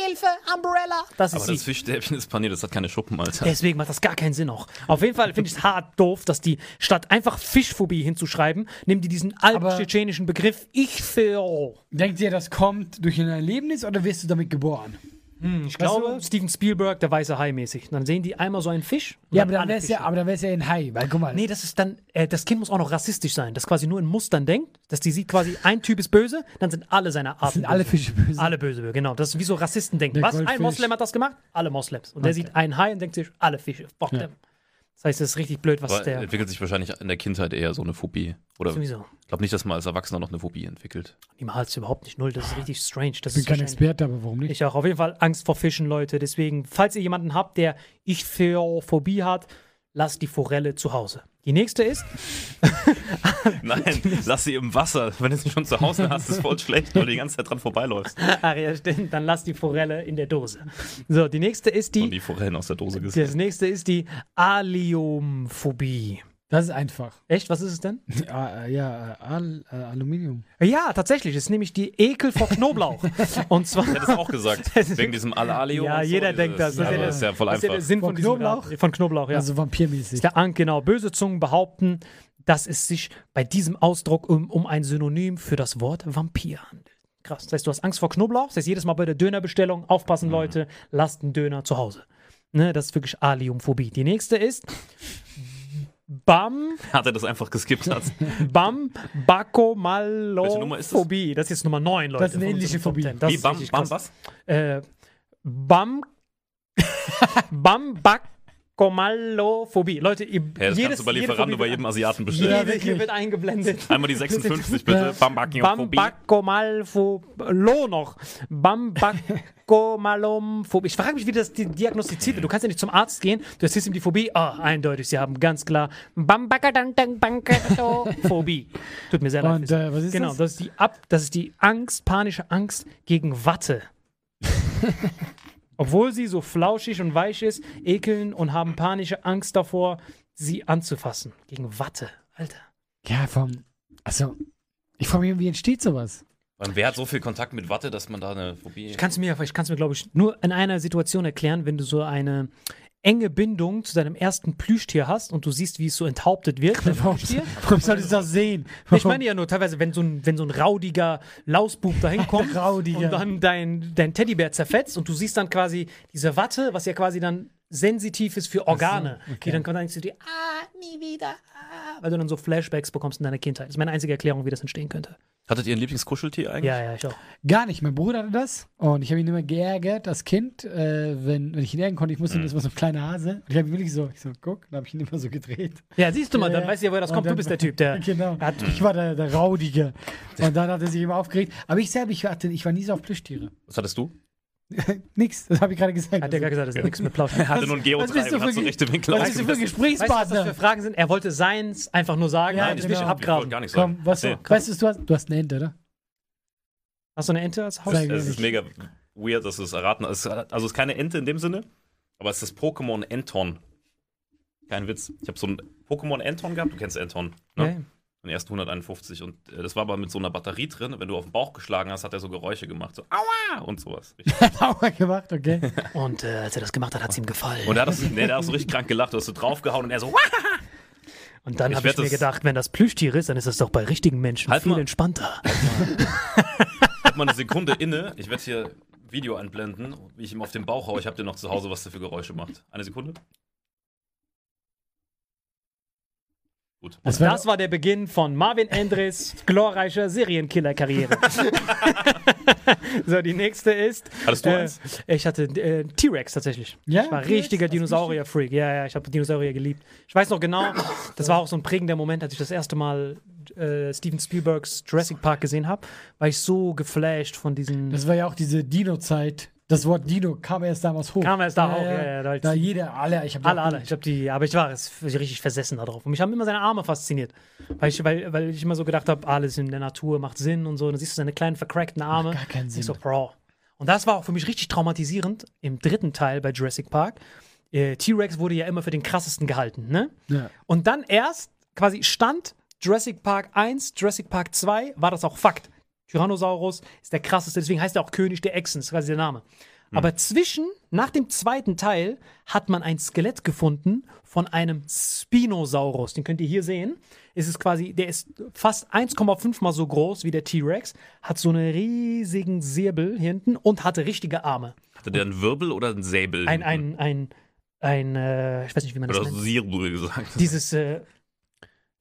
Hilfe, Umbrella. Das ist Aber das sie. Fischstäbchen ist paniert, das hat keine Schuppen, Alter. Deswegen macht das gar keinen Sinn auch. Auf jeden Fall finde ich es hart doof, dass die, statt einfach Fischphobie hinzuschreiben, nehmen die diesen altschetschenischen Begriff Ich für. Denkt ihr, das kommt durch ein Erlebnis oder wirst du damit geboren? Hm, ich weißt glaube, du? Steven Spielberg, der weiße Hai mäßig. Dann sehen die einmal so einen Fisch. Ja, aber dann wäre es ja, ja ein Hai. Weil, guck mal. Nee, das ist dann, äh, das Kind muss auch noch rassistisch sein, das quasi nur in Mustern denkt, dass die sieht quasi, ein Typ ist böse, dann sind alle seiner Art. Sind alle Fische böse. Alle böse, genau. Das ist wie so Rassisten denken. Was? Goldfisch. Ein Moslem hat das gemacht? Alle Moslems. Und okay. Der sieht einen Hai und denkt sich, alle Fische. Bock ja. Das heißt, es ist richtig blöd, was aber der... entwickelt sich wahrscheinlich in der Kindheit eher so eine Phobie. Oder sowieso. Ich glaube nicht, dass man als Erwachsener noch eine Phobie entwickelt. Niemals, überhaupt nicht, null. Das ist richtig strange. Das ich ist bin kein Experte, aber warum nicht? Ich auch. Auf jeden Fall Angst vor Fischen, Leute. Deswegen, falls ihr jemanden habt, der Ichthyrophobie hat, lasst die Forelle zu Hause. Die nächste ist... Nein, lass sie im Wasser. Wenn du sie schon zu Hause hast, ist voll schlecht, weil du die ganze Zeit dran vorbeiläufst. Ach ja, stimmt. Dann lass die Forelle in der Dose. So, die nächste ist die... Und die Forellen aus der Dose gesehen. Das nächste ist die Aliophobie. Das ist einfach. Echt? Was ist es denn? Ja, ja Al, äh, Aluminium. Ja, tatsächlich. Das ist nämlich die Ekel vor Knoblauch. Und zwar... Ich hätte es auch gesagt. Wegen diesem Al-Alium. Ja, jeder so denkt das. Das, ja, das ist ja voll einfach. Das ist ja der Sinn von, von Knoblauch? Diesem, von Knoblauch, ja. Also vampirmäßig. Der Angst, genau. Böse Zungen behaupten, dass es sich bei diesem Ausdruck um, um ein Synonym für das Wort Vampir handelt. Krass. Das heißt, du hast Angst vor Knoblauch. Das heißt, jedes Mal bei der Dönerbestellung aufpassen, mhm. Leute. Lasst einen Döner zu Hause. Ne, das ist wirklich Aliophobie. Die nächste ist... Bam. Hat er das einfach geskippt? Bam, Bakomalophobie. Das ist jetzt Nummer neun, Leute. Das ist eine ähnliche Phobie. Wie Bam, Bam, was? Äh, Bam, Bam, Bakomalophobie. Leute, ihr, ja, das jedes, kannst du bei Lieferando bei jedem Asiaten bestellen. Jede hier wird eingeblendet. Einmal die sechsundfünfzig, bitte. Bam, Bakomalophobie noch. Bam, Bakomalophobie. Ich frage mich, wie das diagnostiziert wird. Du kannst ja nicht zum Arzt gehen, du hast ihm die Phobie. Ah, oh, eindeutig, sie haben ganz klar Phobie. Tut mir sehr leid. Und, äh, was ist genau, das? Das ist die Ab, das ist die Angst, panische Angst gegen Watte. Obwohl sie so flauschig und weich ist, ekeln und haben panische Angst davor, sie anzufassen. Gegen Watte, Alter. Ja, vom, also, ich frage mich, wie entsteht sowas? Und wer hat so viel Kontakt mit Watte, dass man da eine Phobie... Ich kann es mir, mir glaube ich, nur in einer Situation erklären, wenn du so eine enge Bindung zu deinem ersten Plüschtier hast und du siehst, wie es so enthauptet wird. Warum solltest du das sehen? Warum? Ich meine ja nur teilweise, wenn so ein, wenn so ein raudiger Lausbub da hinkommt und dann dein, dein Teddybär zerfetzt und du siehst dann quasi diese Watte, was ja quasi dann sensitiv ist für Organe. So, okay. Die dann kommt dann zu dir, ah, nie wieder, ah, weil du dann so Flashbacks bekommst in deiner Kindheit. Das ist meine einzige Erklärung, wie das entstehen könnte. Hattet ihr ein Lieblingskuscheltier eigentlich? Ja, ja, ich auch. Gar nicht. Mein Bruder hatte das und ich habe ihn immer geärgert als Kind, äh, wenn, wenn ich ihn ärgern konnte, ich musste mhm. das war so ein kleiner Hase. Und ich habe ihn wirklich so, ich so, guck, dann habe ich ihn immer so gedreht. Ja, siehst du mal, äh, dann weißt du ja, woher das kommt, dann, du bist der Typ, der. Genau. Hat, ich war der, der Raudige. Und dann hat er sich immer aufgeregt. Aber ich selber, ich, hatte, ich war nie so auf Plüschtiere. Was hattest du? Nix, das habe ich gerade gesagt. Hat er gerade gesagt, das ist nichts mit Plausch. Er hatte nur ein Geo-Treiben, so hat so rechte Winkel. Was bist du für ein Gesprächspartner? Weißt du, was für Fragen sind? Er wollte seins einfach nur sagen. Nein, ich will genau. abgraben. Gar nicht komm, was du, weißt du, du hast, du hast eine Ente, oder? Hast du eine Ente als Haus? Es ist mega weird, dass du es erraten hast. Also es ist keine Ente in dem Sinne, aber es ist das Pokémon Enton. Kein Witz. Ich habe so ein Pokémon Enton gehabt. Du kennst Enton, ne? Okay. Den ersten hunderteinundfünfzig. Und das war aber mit so einer Batterie drin. Wenn du auf den Bauch geschlagen hast, hat er so Geräusche gemacht. So, aua! Und sowas. Aua gemacht, okay. Und äh, als er das gemacht hat, hat es ihm gefallen. Und da hat nee, er so richtig krank gelacht. Du hast so draufgehauen und er so, waha! Und dann habe ich, hab ich mir gedacht, wenn das Plüschtier ist, dann ist das doch bei richtigen Menschen halt viel mal, entspannter. Halt mal, halt mal eine Sekunde inne. Ich werde hier Video einblenden, wie ich ihm auf den Bauch haue. Ich habe dir noch zu Hause, was der für Geräusche macht. Eine Sekunde. Das war, das war der Beginn von Marvin Endres glorreicher Serienkiller-Karriere. So, die nächste ist... Hattest du äh, eins? Ich hatte äh, T-Rex tatsächlich. Ja, ich war richtiger Dinosaurier-Freak. Ja, ja, ich habe Dinosaurier geliebt. Ich weiß noch genau, das war auch so ein prägender Moment, als ich das erste Mal äh, Steven Spielbergs Jurassic Park gesehen habe, war ich so geflasht von diesen... Das war ja auch diese Dino-Zeit... Das Wort Dino kam erst damals hoch. Kam erst da ja, hoch, ja, ja. Da, da jeder, alle, ich hab alle, alle. Ich hab die, aber ich war richtig versessen da drauf. Und mich haben immer seine Arme fasziniert. Weil ich, weil, weil ich immer so gedacht habe, alles in der Natur macht Sinn und so. Und dann siehst du seine kleinen, vercrackten Arme. Macht gar keinen Sinn. Ich so, bro. Und das war auch für mich richtig traumatisierend im dritten Teil bei Jurassic Park. Äh, T-Rex wurde ja immer für den krassesten gehalten, ne? Ja. Und dann erst quasi stand Jurassic Park eins, Jurassic Park zwei, war das auch Fakt. Tyrannosaurus ist der krasseste, deswegen heißt er auch König der Echsen, das ist quasi der Name. Hm. Aber zwischen, nach dem zweiten Teil, hat man ein Skelett gefunden von einem Spinosaurus. Den könnt ihr hier sehen. Es ist quasi, der ist fast eins Komma fünf mal so groß wie der T-Rex, hat so einen riesigen Säbel hinten und hatte richtige Arme. Hatte der einen Wirbel oder einen Säbel? Ein, ein, ein, ein, ein äh, ich weiß nicht, wie man das nennt. Oder Säbel gesagt. Dieses, äh,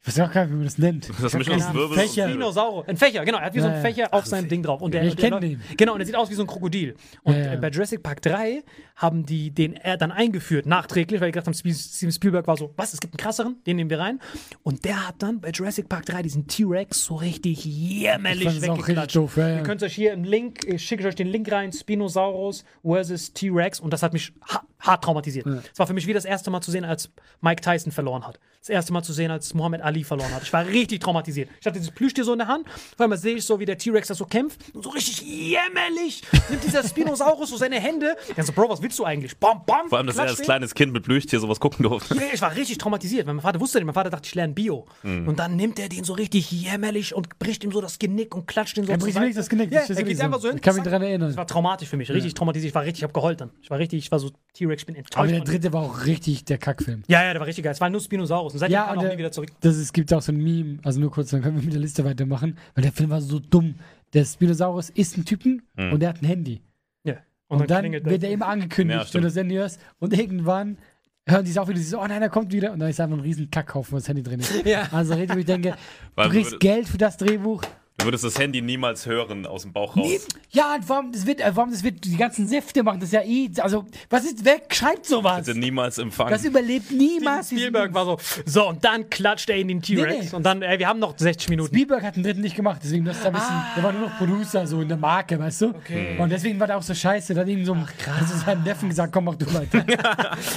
Ich weiß auch gar nicht, wie man das nennt. Das ist ein Fächer. Dinosaurier. Ein Fächer, genau. Er hat wie so ein Fächer auf seinem Ding drauf. Und der, ich kenne den. Genau, und er sieht aus wie so ein Krokodil. Und ja, ja. bei Jurassic Park drei haben die den er dann eingeführt, nachträglich, weil die gedacht haben, Steven Spielberg war so, was, es gibt einen krasseren, den nehmen wir rein. Und der hat dann bei Jurassic Park drei diesen T-Rex so richtig jämmerlich weggeklatscht. Doof, ja, ja. Ihr könnt euch hier im Link, ich schicke euch den Link rein, Spinosaurus versus T-Rex. Und das hat mich ha- hart traumatisiert. Es ja. war für mich wie das erste Mal zu sehen, als Mike Tyson verloren hat. Das erste Mal zu sehen, als Muhammad Ali verloren hat. Ich war richtig traumatisiert. Ich hatte dieses Plüschtier so in der Hand. Vor allem sehe ich so, wie der T-Rex das so kämpft. Und so richtig jämmerlich nimmt dieser Spinosaurus so seine Hände. Dann so, Bro, was willst du eigentlich? Bam, bam. Vor allem, dass er als kleines Kind mit Plüschtier sowas gucken durfte. Ich war richtig traumatisiert, weil mein Vater wusste nicht. Mein Vater dachte, ich lerne Bio. Mhm. Und dann nimmt er den so richtig jämmerlich und bricht ihm so das Genick und klatscht ihn so. Er bricht ihm das Genick. Ja, er geht so. einfach so hin. Ich kann mich daran erinnern. Das war traumatisch für mich. Richtig ja. traumatisiert. Ich war richtig, ich hab geheult dann. Ich war richtig, ich war so, T-Rex, ich bin enttäuscht. Aber der dritte war auch richtig der Kackfilm. Ja, ja, der war richtig geil. Es war nur Spinosaurus. Und seitdem ja, kam er auch nie wieder zurück. Das ist, es gibt auch so ein Meme, also nur kurz, dann können wir mit der Liste weitermachen, weil der Film war so dumm. Der Spinosaurus ist ein Typen mhm. und der hat ein Handy. Ja. Und, und dann, dann wird er immer angekündigt, wenn du das Handy hörst. Und irgendwann hören die es auch wieder, die so, oh nein, er kommt wieder. Und dann ist einfach ein riesen Kackhaufen, wo das Handy drin ist. Ja. Also rede ich denke, du kriegst Geld für das Drehbuch. Du würdest das Handy niemals hören aus dem Bauch raus. Nie? Ja, und warum das, wird, warum das wird, die ganzen Säfte machen das ja eh, also, was ist weg, schreibt sowas. Das wird niemals empfangen. Das überlebt niemals. Steven Spielberg war so, so, und dann klatscht er in den T-Rex nee, nee. und dann, ey, wir haben noch sechzig Minuten. Spielberg hat den dritten nicht gemacht, deswegen, das ist ein bisschen, ah. der war nur noch Producer, so in der Marke, weißt du? Okay. Und deswegen war der auch so scheiße, dann eben so, ach, krass, so seinem Neffen gesagt, komm, mach du weiter.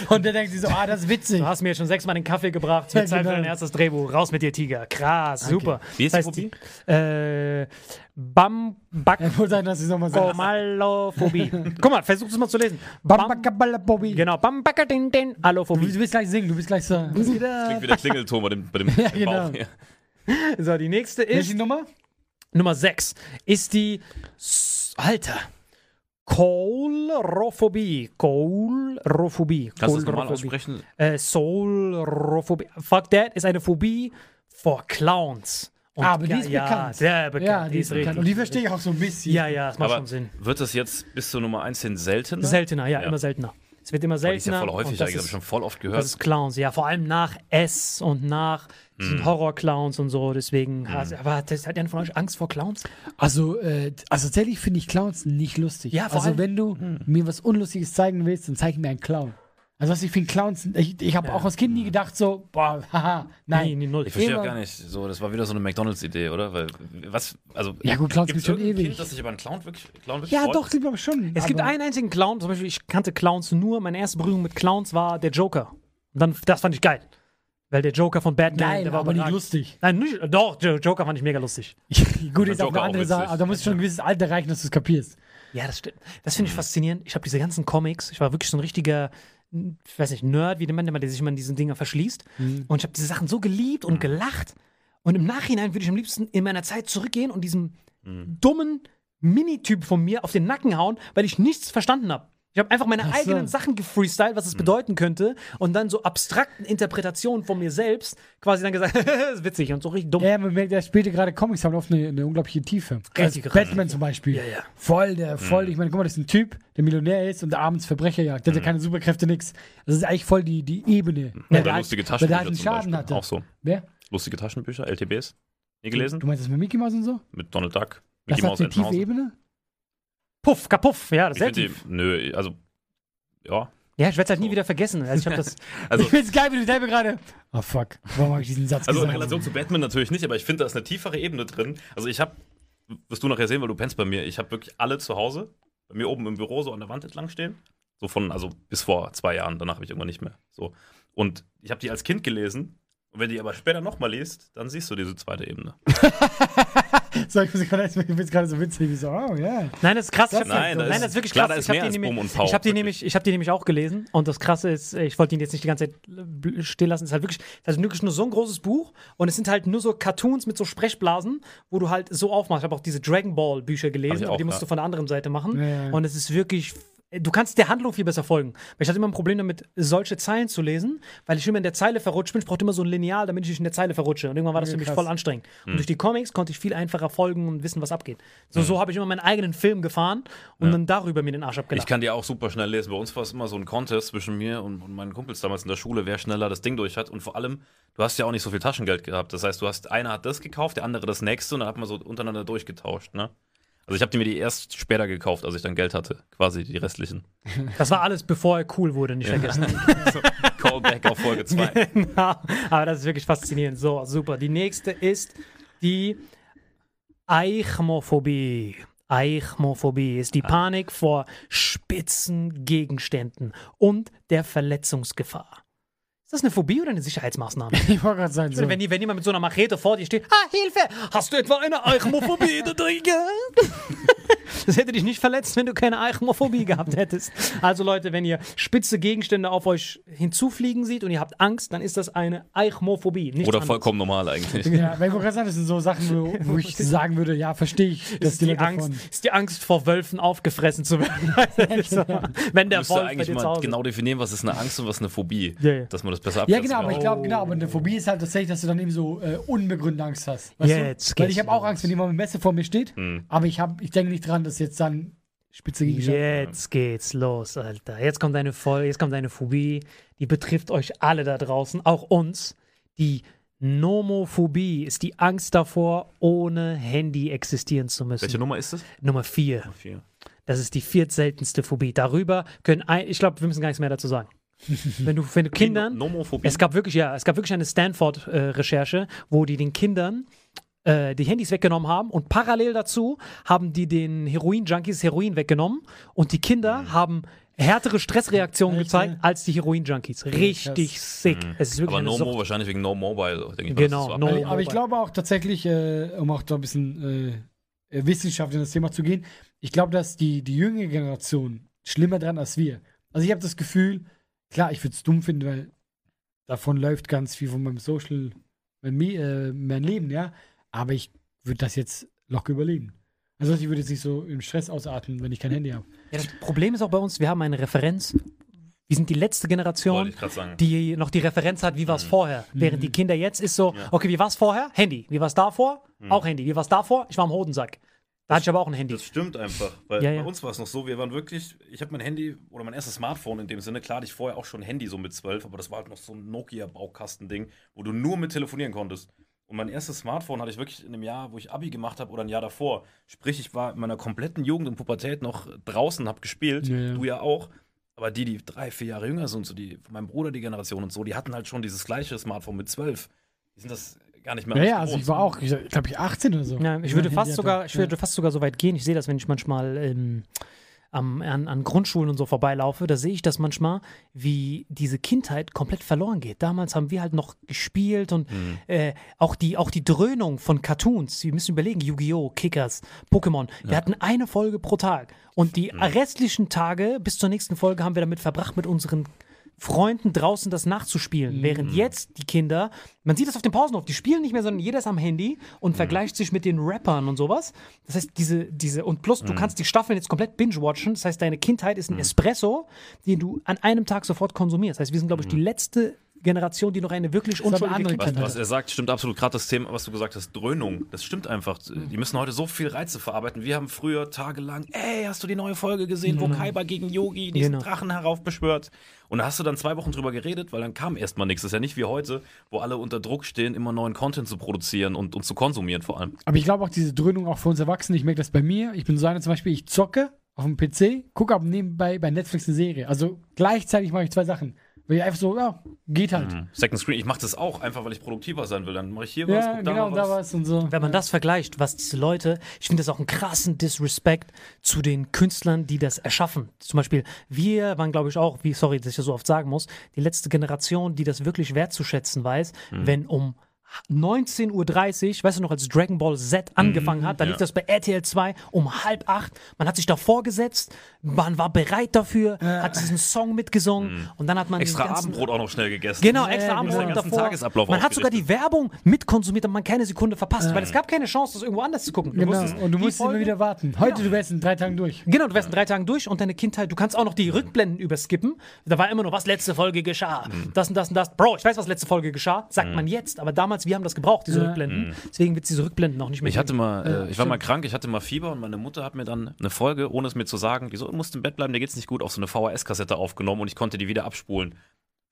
Und der denkt sich so, ah, das ist witzig. Du hast mir jetzt schon sechsmal den Kaffee gebracht, ja, Zeit genau. für dein erstes Drehbuch, raus mit dir, Tiger. Krass, okay. super. Wie ist das heißt, Äh, Bam, Back, Formalophobie. Guck mal, versuch es mal zu lesen. Bam, Backabalaphobie. Genau, Bam, Backadin, den, Allophobie. Du willst gleich singen, du bist gleich so. Das klingt wie der Klingelton bei dem, bei dem ja, Bauch. Genau. Ja. So, die nächste ist. Welche Nummer? Nummer sechs ist die. Alter. Kohlrophobie. Kohlrophobie. Kannst du das normal aussprechen? Äh, Soulrophobie. Fuck that ist eine Phobie vor Clowns. Und aber ja, die ist ja, bekannt. Sehr bekannt. Ja, die, die ist bekannt. Richtig. Und die verstehe ich auch so ein bisschen. Ja, ja, das macht aber schon Sinn. Wird das jetzt bis zur Nummer eins seltener? Seltener, ja, ja, immer seltener. Es wird immer seltener. Das ist ja voll häufig, das habe ich schon voll oft gehört. Das ist Clowns, ja, vor allem nach S und nach mm. Horror-Clowns und so, deswegen. Mm. Also, aber das hat ja von euch Angst vor Clowns? Also, äh, also tatsächlich finde ich Clowns nicht lustig. Ja, vor also, allem, wenn du mm. mir was Unlustiges zeigen willst, dann zeig mir einen Clown. Also was ich finde, Clowns, ich, ich habe ja. auch als Kind nie gedacht so, boah, haha, nein. Nee, nee, null. Ich verstehe auch gar nicht, so, das war wieder so eine McDonalds-Idee, oder? Weil, was, also, ja gut, Clowns gibt es schon ewig. Kind, dass ich über einen Clown wirklich, Clown wirklich ja, doch, lieber schon. Es gibt einen einzigen Clown, zum Beispiel, ich kannte Clowns nur, meine erste Berührung mit Clowns war der Joker. Und dann, das fand ich geil. Weil der Joker von Batman, nein, der war aber nicht lustig. Nein, nicht, doch, der Joker fand ich mega lustig. Gut, ist auch eine andere Sache, aber da musst du schon ein gewisses Alter erreichen, dass du es kapierst. Ja, das stimmt. Das finde ich faszinierend. Ich habe diese ganzen Comics, ich war wirklich so ein richtiger... ich weiß nicht, Nerd, wie der Mann, der sich immer in diesen Dinger verschließt. Mhm. Und ich habe diese Sachen so geliebt und gelacht. Und im Nachhinein würde ich am liebsten in meiner Zeit zurückgehen und diesem mhm. dummen Minityp von mir auf den Nacken hauen, weil ich nichts verstanden habe. Ich habe einfach meine Ach eigenen so. Sachen gefreestylt, was es mhm. bedeuten könnte. Und dann so abstrakten Interpretationen von mir selbst quasi dann gesagt, das ist witzig und so richtig dumm. Ja, man merkt, der spielte gerade Comics, haben oft eine, eine unglaubliche Tiefe. Richtig also Batman zum Beispiel. Ja, ja. Voll, der, voll, mhm. ich meine, guck mal, das ist ein Typ, der Millionär ist und der abends Verbrecher jagt. Der mhm. hat ja keine Superkräfte, nix. Das ist eigentlich voll die, die Ebene. Ja, der lustige Taschenbücher der halt zum Schaden hatte. Auch so. Wer? Lustige Taschenbücher, L T Bs. Nie gelesen? Du meinst das mit Mickey Mouse und so? Mit Donald Duck. Mickey Mouse hat eine tiefe Ebene? Puff, kapuff, ja, das ist sehr tief. Nö, also, ja. Ja, ich werde es halt nie so. wieder vergessen. Also ich hab das, also, ich find's geil, wie du selber gerade, ah oh, fuck, warum habe ich diesen Satz also gesagt? Also in Relation zu Batman natürlich nicht, aber ich finde, da ist eine tiefere Ebene drin. Also ich habe, wirst du nachher sehen, weil du pennst bei mir, ich habe wirklich alle zu Hause, bei mir oben im Büro so an der Wand entlang stehen. So von, also bis vor zwei Jahren, danach habe ich irgendwann nicht mehr. So. Und ich habe die als Kind gelesen. Und wenn du die aber später nochmal liest, dann siehst du diese zweite Ebene. So, ich bin gerade so witzig, wie so, oh ja. Yeah. Nein, das ist krass. Das ich nein, das, nein, das ist wirklich klar, krass. Ich habe die, hab die, hab die nämlich auch gelesen. Und das Krasse ist, ich wollte ihn jetzt nicht die ganze Zeit stehen lassen. Es ist halt wirklich, das ist wirklich nur so ein großes Buch. Und es sind halt nur so Cartoons mit so Sprechblasen, wo du halt so aufmachst. Ich habe auch diese Dragon Ball Bücher gelesen, aber die musst du von der anderen Seite machen. Ja, ja. Und es ist wirklich du kannst der Handlung viel besser folgen. Weil ich hatte immer ein Problem damit, solche Zeilen zu lesen, weil ich immer in der Zeile verrutscht bin. Ich brauchte immer so ein Lineal, damit ich nicht in der Zeile verrutsche. Und irgendwann war das für mich voll anstrengend. Mhm. Und durch die Comics konnte ich viel einfacher folgen und wissen, was abgeht. So, mhm. so habe ich immer meinen eigenen Film gefahren und ja. dann darüber mir den Arsch abgelacht. Ich kann die auch super schnell lesen. Bei uns war es immer so ein Contest zwischen mir und, und meinen Kumpels damals in der Schule, wer schneller das Ding durch hat. Und vor allem, du hast ja auch nicht so viel Taschengeld gehabt. Das heißt, du hast, einer hat das gekauft, der andere das nächste und dann hat man so untereinander durchgetauscht, ne? Also ich habe die mir die erst später gekauft, als ich dann Geld hatte, quasi die restlichen. Das war alles, bevor er cool wurde, nicht ja. vergessen. So, Callback auf Folge zwei. Genau. Aber das ist wirklich faszinierend. So, super. Die nächste ist die Eichmophobie. Eichmophobie ist die Panik vor spitzen Gegenständen und der Verletzungsgefahr. Ist das eine Phobie oder eine Sicherheitsmaßnahme? Ich wollte gerade sagen, so. Wenn, wenn jemand mit so einer Machete vor dir steht, ah, Hilfe, hast du etwa eine Eichmophobie? Das hätte dich nicht verletzt, wenn du keine Eichmophobie gehabt hättest. Also Leute, wenn ihr spitze Gegenstände auf euch hinzufliegen seht und ihr habt Angst, dann ist das eine Eichmophobie. Nichts oder vollkommen anderes. Normal eigentlich. Ja, wenn ich gerade sagen, das sind so Sachen, wo, wo ich sagen würde, ja, verstehe ich. Dass ist, die die Angst, ist die Angst vor Wölfen aufgefressen zu werden. So, wenn der Wolf eigentlich mal Hause. Genau definieren, was ist eine Angst und was ist eine Phobie. Yeah, yeah. Dass man das besser abschätzen kann. Ja, genau, aber ich glaube, genau, aber eine Phobie ist halt tatsächlich, dass du dann eben so äh, unbegründete Angst hast. Jetzt Weil ich habe auch Angst, wenn jemand mit Messer vor mir steht, mhm. aber ich, hab, ich denke nicht dran, dass jetzt dann spitze Gegenstände. Jetzt geht's los, Alter. Jetzt kommt eine Folge, jetzt kommt eine Phobie, die betrifft euch alle da draußen, auch uns. Die Nomophobie ist die Angst davor, ohne Handy existieren zu müssen. Welche Nummer ist das? Nummer vier. Nummer vier. Das ist die viertseltenste Phobie. Darüber können, ein, ich glaube, wir müssen gar nichts mehr dazu sagen. Wenn du, wenn du Kindern, Nomophobie. Es gab wirklich, ja, es gab wirklich eine Stanford-Recherche, äh, wo die den Kindern äh, die Handys weggenommen haben und parallel dazu haben die den Heroin-Junkies Heroin weggenommen und die Kinder mhm. haben härtere Stressreaktionen Echt? gezeigt als die Heroin-Junkies. Richtig Krass. sick. Mhm. Es ist wirklich aber eine No Sucht. Mo wahrscheinlich wegen No Mobile. Denke ich, genau. Das no aber mobile. Ich glaube auch tatsächlich, äh, um auch da ein bisschen äh, Wissenschaft in das Thema zu gehen, ich glaube, dass die, die jüngere Generation schlimmer dran als wir. Also ich habe das Gefühl, klar, ich würde es dumm finden, weil davon läuft ganz viel von meinem Social, mein, äh, mein Leben, ja. Aber ich würde das jetzt locker überlegen. Also ich würde jetzt nicht so im Stress ausatmen, wenn ich kein Handy habe. Ja, das Problem ist auch bei uns, wir haben eine Referenz. Wir sind die letzte Generation, die noch die Referenz hat, wie war es mhm. vorher. Während mhm. die Kinder jetzt ist so, ja. okay, wie war es vorher? Handy. Wie war es davor? Mhm. Auch Handy. Wie war es davor? Ich war am Hodensack. Da hatte ich aber auch ein Handy. Das stimmt einfach, weil ja, ja. bei uns war es noch so, wir waren wirklich, ich habe mein Handy oder mein erstes Smartphone in dem Sinne, klar hatte ich vorher auch schon ein Handy so mit zwölf, aber das war halt noch so ein Nokia-Baukastending, wo du nur mit telefonieren konntest. Und mein erstes Smartphone hatte ich wirklich in einem Jahr, wo ich Abi gemacht habe oder ein Jahr davor. Sprich, ich war in meiner kompletten Jugend und Pubertät noch draußen, habe gespielt, ja, ja. du ja auch. Aber die, die drei, vier Jahre jünger sind, so die, von meinem Bruder die Generation und so, die hatten halt schon dieses gleiche Smartphone mit zwölf. Die sind das... gar nicht mehr. Ja, ja, also ich war auch, ich glaube, ich achtzehn oder so. Ja, ich würde, fast sogar, ich würde ja. fast sogar so weit gehen. Ich sehe das, wenn ich manchmal ähm, am, an, an Grundschulen und so vorbeilaufe, da sehe ich das manchmal, wie diese Kindheit komplett verloren geht. Damals haben wir halt noch gespielt und mhm. äh, auch, die, auch die Dröhnung von Cartoons. Wir müssen überlegen, Yu-Gi-Oh, Kickers, Pokémon. Wir ja. hatten eine Folge pro Tag. Und die mhm. restlichen Tage bis zur nächsten Folge haben wir damit verbracht, mit unseren Freunden draußen das nachzuspielen, mhm. während jetzt die Kinder, man sieht das auf den Pausenhof, die spielen nicht mehr, sondern jeder ist am Handy und mhm. vergleicht sich mit den Rappern und sowas. Das heißt, diese, diese, und plus mhm. du kannst die Staffeln jetzt komplett binge-watchen, das heißt, deine Kindheit ist ein mhm. Espresso, den du an einem Tag sofort konsumierst. Das heißt, wir sind, glaube ich, die letzte Generation, die noch eine wirklich unschuldige Kindheit hat. Was er sagt, stimmt absolut. Gerade das Thema, was du gesagt hast, Dröhnung, das stimmt einfach. Mhm. Die müssen heute so viel Reize verarbeiten. Wir haben früher tagelang, ey, hast du die neue Folge gesehen, wo mhm. Kaiba gegen Yogi diesen genau. Drachen heraufbeschwört? Und da hast du dann zwei Wochen drüber geredet, weil dann kam erstmal nichts. Das ist ja nicht wie heute, wo alle unter Druck stehen, immer neuen Content zu produzieren und, und zu konsumieren vor allem. Aber ich glaube auch diese Dröhnung auch für uns Erwachsene, ich merke das bei mir. Ich bin so einer zum Beispiel, ich zocke auf dem P C, gucke aber nebenbei bei Netflix eine Serie. Also gleichzeitig mache ich zwei Sachen. Weil ich einfach so, ja, geht halt. Mhm. Second Screen, ich mach das auch, einfach weil ich produktiver sein will. Dann mache ich hier was, ja, guck da genau, was. Da was und so. Wenn man das vergleicht, was diese Leute, ich finde das auch einen krassen Disrespect zu den Künstlern, die das erschaffen. Zum Beispiel, wir waren, glaube ich, auch, wie, sorry, dass ich das so oft sagen muss, die letzte Generation, die das wirklich wertzuschätzen weiß, mhm. wenn um neunzehn Uhr dreißig, weißt du noch, als Dragon Ball Z angefangen mm, hat, da ja. lief das bei R T L zwei um halb acht, man hat sich davor gesetzt, man war bereit dafür, äh. hat diesen Song mitgesungen mm. und dann hat man extra ganzen, Abendbrot auch noch schnell gegessen. Genau, extra äh, Abendbrot genau. davor. Tagesablauf man hat sogar die Werbung mitkonsumiert, damit man keine Sekunde verpasst, äh. weil es gab keine Chance, das irgendwo anders zu gucken. Du genau. musstest, und du musst immer wieder warten. Heute, genau. du wärst in drei Tagen durch. Genau, du wärst ja. in drei Tagen durch und deine Kindheit, du kannst auch noch die Rückblenden überskippen, da war immer noch, was letzte Folge geschah, mm. das und das und das. Bro, ich weiß, was letzte Folge geschah, sagt mm. man jetzt, aber damals wir haben das gebraucht, diese ja. Rückblenden. Deswegen wird es diese Rückblenden auch nicht mehr. Ich hatte mal, äh, ja, ich stimmt. war mal krank, ich hatte mal Fieber und meine Mutter hat mir dann eine Folge, ohne es mir zu sagen, die so, du musst im Bett bleiben, dir geht's nicht gut, auf so eine V H S-Kassette aufgenommen und ich konnte die wieder abspulen.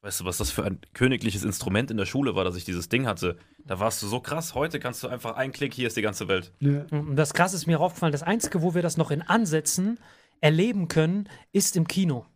Weißt du, was das für ein königliches Instrument in der Schule war, dass ich dieses Ding hatte? Da warst du so krass. Heute kannst du einfach einen Klick, hier ist die ganze Welt. Ja. Das Krasse ist mir aufgefallen, das Einzige, wo wir das noch in Ansätzen erleben können, ist im Kino.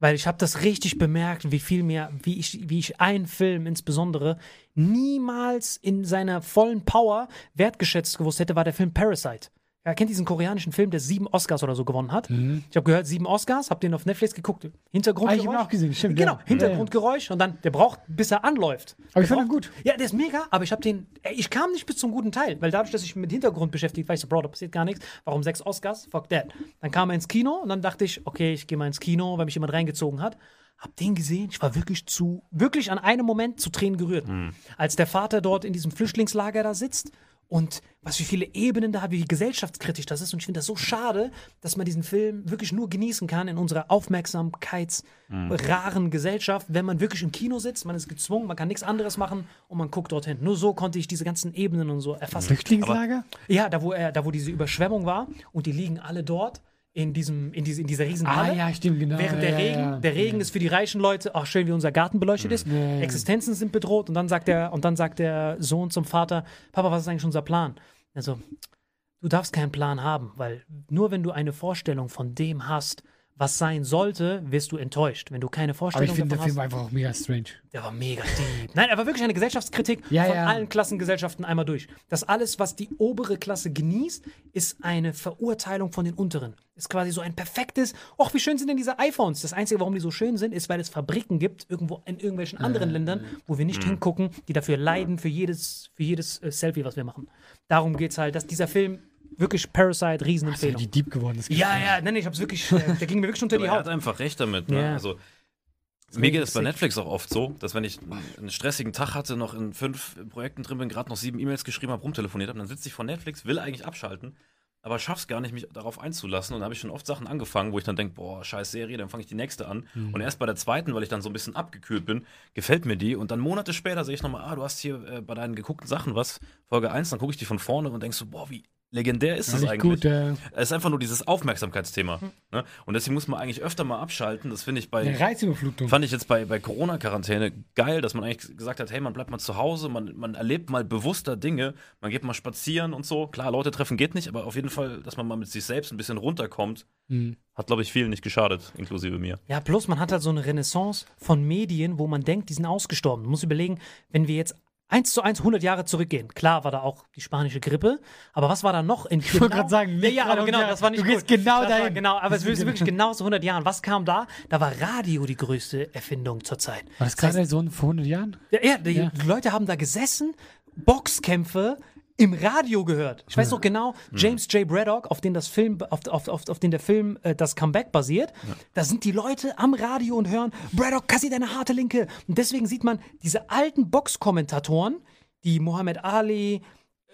Weil ich habe das richtig bemerkt, wie viel mir, wie ich, wie ich einen Film insbesondere niemals in seiner vollen Power wertgeschätzt gewusst hätte, war der Film Parasite. Ja, kennt diesen koreanischen Film, der sieben Oscars oder so gewonnen hat? Mhm. Ich habe gehört, sieben Oscars, hab den auf Netflix geguckt. Hintergrundgeräusch. Ah, ich hab ihn auch gesehen, stimmt. Genau, ja. Hintergrundgeräusch und dann, der braucht, bis er anläuft. Aber der ich fand ihn gut. Ja, der ist mega, aber ich hab den, ich kam nicht bis zum guten Teil, weil dadurch, dass ich mit Hintergrund beschäftigt war, ich so, Bro, da passiert gar nichts. Warum sechs Oscars? Fuck that. Dann kam er ins Kino und dann dachte ich, okay, ich gehe mal ins Kino, weil mich jemand reingezogen hat. Hab den gesehen, ich war wirklich zu, wirklich an einem Moment zu Tränen gerührt. Mhm. Als der Vater dort in diesem Flüchtlingslager da sitzt. Und was für viele Ebenen da hat, wie gesellschaftskritisch das ist. Und ich finde das so schade, dass man diesen Film wirklich nur genießen kann in unserer aufmerksamkeitsraren mhm. Gesellschaft, wenn man wirklich im Kino sitzt, man ist gezwungen, man kann nichts anderes machen und man guckt dorthin. Nur so konnte ich diese ganzen Ebenen und so erfassen. Flüchtlingslager? Ja, da wo, er, da wo diese Überschwemmung war und die liegen alle dort. In, diesem, in, diese, in dieser Riesenhalle. Ah, ja, stimmt, genau. Während der ja, Regen, ja, ja. der Regen ja. ist für die reichen Leute, ach schön, wie unser Garten beleuchtet ja. ist, ja. Existenzen sind bedroht und dann sagt der, und dann sagt der Sohn zum Vater, Papa, was ist eigentlich unser Plan? Also, du darfst keinen Plan haben, weil nur wenn du eine Vorstellung von dem hast, was sein sollte, wirst du enttäuscht, wenn du keine Vorstellung davon hast. Aber ich finde, der Film einfach auch mega strange. Der war mega deep. Nein, er war wirklich eine Gesellschaftskritik ja, von ja. allen Klassengesellschaften einmal durch. Das alles, was die obere Klasse genießt, ist eine Verurteilung von den unteren. Ist quasi so ein perfektes, och, wie schön sind denn diese iPhones? Das Einzige, warum die so schön sind, ist, weil es Fabriken gibt, irgendwo in irgendwelchen anderen äh, Ländern, wo wir nicht mh. hingucken, die dafür leiden für jedes, für jedes äh, Selfie, was wir machen. Darum geht's halt, dass dieser Film wirklich Parasite, Riesenempfehlung. Ach, das ist ja die deep geworden. Das ja, ja, nein, ich hab's wirklich, äh, der ging mir wirklich unter aber die Haut. Er hat einfach recht damit, ne? Ja. Also, mir geht es bei Netflix auch oft so, dass wenn ich einen stressigen Tag hatte, noch in fünf Projekten drin bin, gerade noch sieben E-Mails geschrieben habe, rumtelefoniert habe, dann sitze ich vor Netflix, will eigentlich abschalten, aber schaff's gar nicht, mich darauf einzulassen. Und da habe ich schon oft Sachen angefangen, wo ich dann denke, boah, scheiß Serie, dann fange ich die nächste an. Mhm. Und erst bei der zweiten, weil ich dann so ein bisschen abgekühlt bin, gefällt mir die. Und dann Monate später sehe ich nochmal, ah, du hast hier äh, bei deinen geguckten Sachen was, Folge eins, dann gucke ich die von vorne und denke so, boah, wie legendär ist das eigentlich. Gut, äh es ist einfach nur dieses Aufmerksamkeitsthema. Hm. Ne? Und deswegen muss man eigentlich öfter mal abschalten. Das finde ich bei eine Reizüberflutung. Fand ich jetzt bei, bei Corona-Quarantäne geil, dass man eigentlich gesagt hat, hey, man bleibt mal zu Hause, man, man erlebt mal bewusster Dinge, man geht mal spazieren und so. Klar, Leute treffen geht nicht, aber auf jeden Fall, dass man mal mit sich selbst ein bisschen runterkommt, hm. hat, glaube ich, vielen nicht geschadet, inklusive mir. Ja, plus man hat halt so eine Renaissance von Medien, wo man denkt, die sind ausgestorben. Man muss überlegen, wenn wir jetzt Eins zu eins, hundert Jahre zurückgehen. Klar war da auch die spanische Grippe, aber was war da noch in Griechenland? Ich wollte gerade sagen, ja, ja, aber genau, das war nicht du gehst gut. genau das dahin. Genau, aber es ist wirklich genau zu hundert Jahren. Was kam da? Da war Radio die größte Erfindung zur Zeit. War das gerade so vor hundert Jahren? Ja, ja, die ja. Leute haben da gesessen, Boxkämpfe im Radio gehört. Ich weiß noch genau, James J. Braddock, auf den, das Film, auf, auf, auf, auf den der Film äh, das Comeback basiert, ja. da sind die Leute am Radio und hören, Braddock kassiert eine harte Linke. Und deswegen sieht man diese alten Boxkommentatoren, die Muhammad Ali,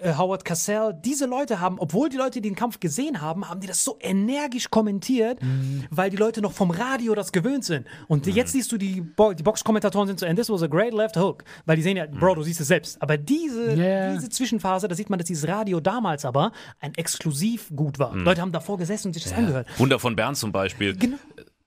äh, Howard Cosell, diese Leute haben, obwohl die Leute den Kampf gesehen haben, haben die das so energisch kommentiert, mhm. weil die Leute noch vom Radio das gewöhnt sind. Und mhm. jetzt siehst du, die, Bo- die Boxkommentatoren sind so, and this was a great left hook. Weil die sehen ja, mhm. Bro, du siehst es selbst. Aber diese, yeah. diese Zwischenphase, da sieht man, dass dieses Radio damals aber ein Exklusivgut war. Mhm. Leute haben davor gesessen und sich das ja. angehört. Wunder von Bern zum Beispiel. Genau.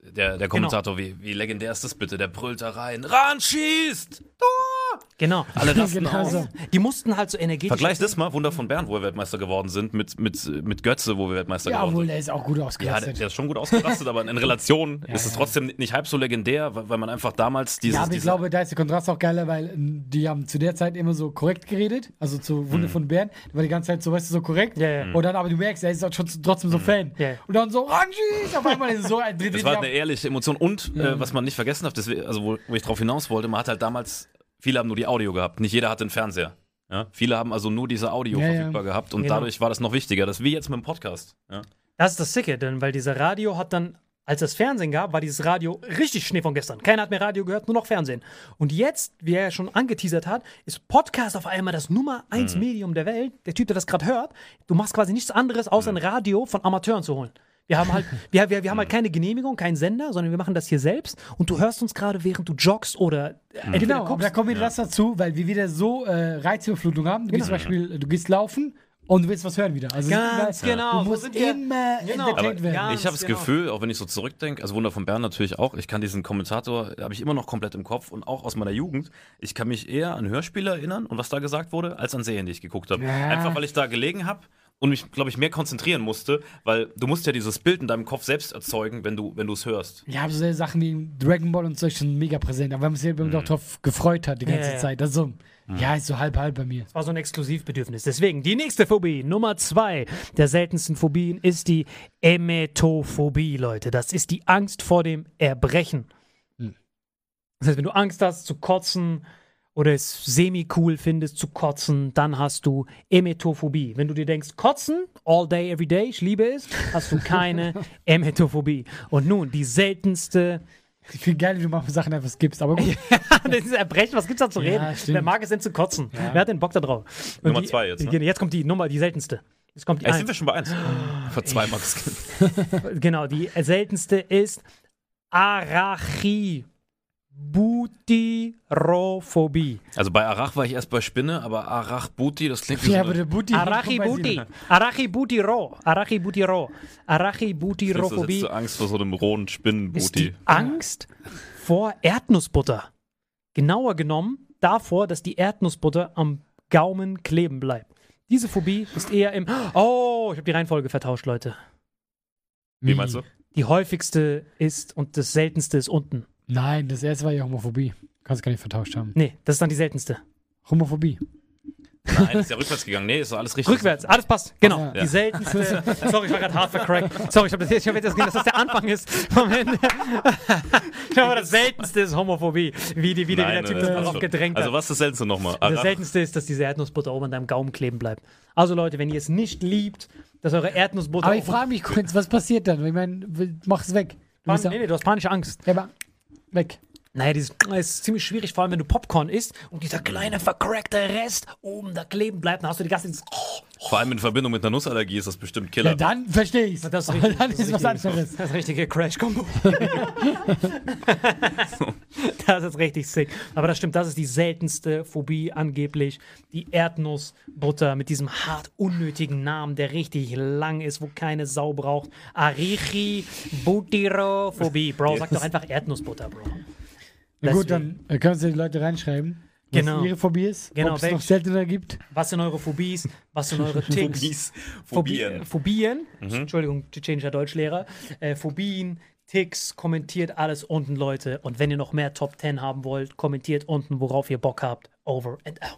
Der, der Kommentator, genau. wie, wie legendär ist das bitte? Der brüllt da rein, ran schießt! Ah! Genau. Alle rasten genau aus. So. Die mussten halt so energetisch... Vergleich das mal, Wunder von Bern, wo wir Weltmeister geworden sind, mit, mit, mit Götze, wo wir Weltmeister ja, geworden obwohl, sind. Ja, der ist auch gut ausgerastet. Ja, der, der ist schon gut ausgerastet, aber in Relation ja, ist es trotzdem nicht halb so legendär, weil, weil man einfach damals dieses... Ja, aber ich diese glaube, da ist der Kontrast auch geiler, weil die haben zu der Zeit immer so korrekt geredet, also zu Wunder mhm. von Bern, der war die ganze Zeit so, weißt du, so korrekt. Ja, ja. Und dann, aber du merkst, er ist auch schon trotzdem so mhm. Fan. Ja. Und dann so, ran schießt! Auf einmal ist es so ein Drittel. Ehrliche Emotion und ja. äh, was man nicht vergessen darf, deswegen, also wo, wo ich drauf hinaus wollte, man hat halt damals, viele haben nur die Audio gehabt, nicht jeder hatte einen Fernseher. Ja? Viele haben also nur diese Audio ja, verfügbar ja. gehabt und genau. dadurch war das noch wichtiger. Das ist wie jetzt mit dem Podcast. Ja? Das ist das Sicke, denn weil dieser Radio hat dann, als es Fernsehen gab, war dieses Radio richtig Schnee von gestern. Keiner hat mehr Radio gehört, nur noch Fernsehen. Und jetzt, wie er ja schon angeteasert hat, ist Podcast auf einmal das Nummer eins mhm. Medium der Welt. Der Typ, der das gerade hört, du machst quasi nichts anderes, außer mhm. ein Radio von Amateuren zu holen. Wir haben halt, wir, wir, wir haben halt keine Genehmigung, keinen Sender, sondern wir machen das hier selbst. Und du hörst uns gerade, während du joggst oder äh, genau, guckst. Aber da kommt wieder das dazu, weil wir wieder so äh, Reizüberflutung haben. Du genau. gehst zum Beispiel, du gehst laufen. Und du willst was hören wieder. Also ganz ja. genau. Du musst so immer genau. entertained werden. Ich habe das genau. Gefühl, auch wenn ich so zurückdenke, also Wunder von Bern natürlich auch, ich kann diesen Kommentator, habe ich immer noch komplett im Kopf und auch aus meiner Jugend, ich kann mich eher an Hörspiele erinnern und was da gesagt wurde, als an Serien, die ich geguckt habe. Ja. Einfach, weil ich da gelegen habe und mich, glaube ich, mehr konzentrieren musste, weil du musst ja dieses Bild in deinem Kopf selbst erzeugen, wenn du wenn du es hörst. Ja, aber so Sachen wie Dragon Ball und so schon mega präsent, aber weil man sich eben doch drauf gefreut hat die ganze ja. Zeit. Das ist so... Ja, ist so halb halb bei mir. Das war so ein Exklusivbedürfnis. Deswegen, die nächste Phobie, Nummer zwei der seltensten Phobien, ist die Emetophobie, Leute. Das ist die Angst vor dem Erbrechen. Hm. Das heißt, wenn du Angst hast zu kotzen oder es semi-cool findest zu kotzen, dann hast du Emetophobie. Wenn du dir denkst, kotzen, all day, every day, ich liebe es, hast du keine Emetophobie. Und nun, die seltenste... Ich finde geil, wie du mal Sachen einfach gibst, aber gut. Das ist Erbrechen, was gibt's da zu reden? Ja, wer mag es denn zu kotzen? Ja. Wer hat denn Bock da drauf? Und Nummer die, zwei jetzt, ne? Jetzt kommt die Nummer, die seltenste. Jetzt kommt die Ey, eins. Sind wir schon bei eins. Vor zwei Max. Genau, die seltenste ist Arachie. Butirophobie. Also bei Arach war ich erst bei Spinne, aber Arachbuti, das klingt wie ja, so eine... Buti Arachibuti. Arachibutiro. Arachibutiro. Arachibuti-Rophobie. Das ist Angst vor so einem rohen Spinnenbuti. Ist die Angst vor Erdnussbutter. Genauer genommen davor, dass die Erdnussbutter am Gaumen kleben bleibt. Diese Phobie ist eher im... Oh, ich habe die Reihenfolge vertauscht, Leute. Wie, wie meinst du? Die häufigste ist und das seltenste ist unten. Nein, das erste war ja Homophobie. Kannst du gar nicht vertauscht haben. Nee, das ist dann die seltenste. Homophobie. Nein, das ist ja rückwärts gegangen. Nee, ist alles richtig. Rückwärts, alles passt. Genau, ja. Die seltenste. Sorry, ich war gerade hart vercrackt. Sorry, ich habe jetzt gesehen, dass das der Anfang ist. Moment. Ich glaube, das seltenste ist Homophobie. Wie, die, wie Nein, der Typ das drauf so. gedrängt hat. Also was ist das seltenste nochmal? Das seltenste ist, dass diese Erdnussbutter oben an deinem Gaumen kleben bleibt. Also Leute, wenn ihr es nicht liebt, dass eure Erdnussbutter... Aber ich frage mich kurz, was passiert dann? Ich meine, mach es weg. Du Pan- nee, nee, du hast panische Angst. Ja, aber... Weg. Naja, das ist ziemlich schwierig, vor allem wenn du Popcorn isst und dieser kleine vercrackte Rest oben da kleben bleibt, dann hast du die ganze Zeit oh, oh. Vor allem in Verbindung mit einer Nussallergie ist das bestimmt Killer. Ja, dann verstehe ich es. Das, richtig, dann das ist was anderes. Das richtige Crash-Kombo. Das ist richtig sick. Aber das stimmt, das ist die seltenste Phobie angeblich. Die Erdnussbutter mit diesem hart unnötigen Namen, der richtig lang ist, wo keine Sau braucht. Arichi-Butirophobie. Bro, sag doch einfach Erdnussbutter, Bro. Na gut, dann können Sie die Leute reinschreiben, was genau. Ihre Phobie ist, genau, ob es noch seltener gibt. Was sind eure Phobies, was sind eure Ticks? Phobien. Phobien, mhm. Entschuldigung, tschetschenischer Deutschlehrer. Äh, Phobien, Ticks, kommentiert alles unten, Leute. Und wenn ihr noch mehr Top zehn haben wollt, kommentiert unten, worauf ihr Bock habt. Over and out.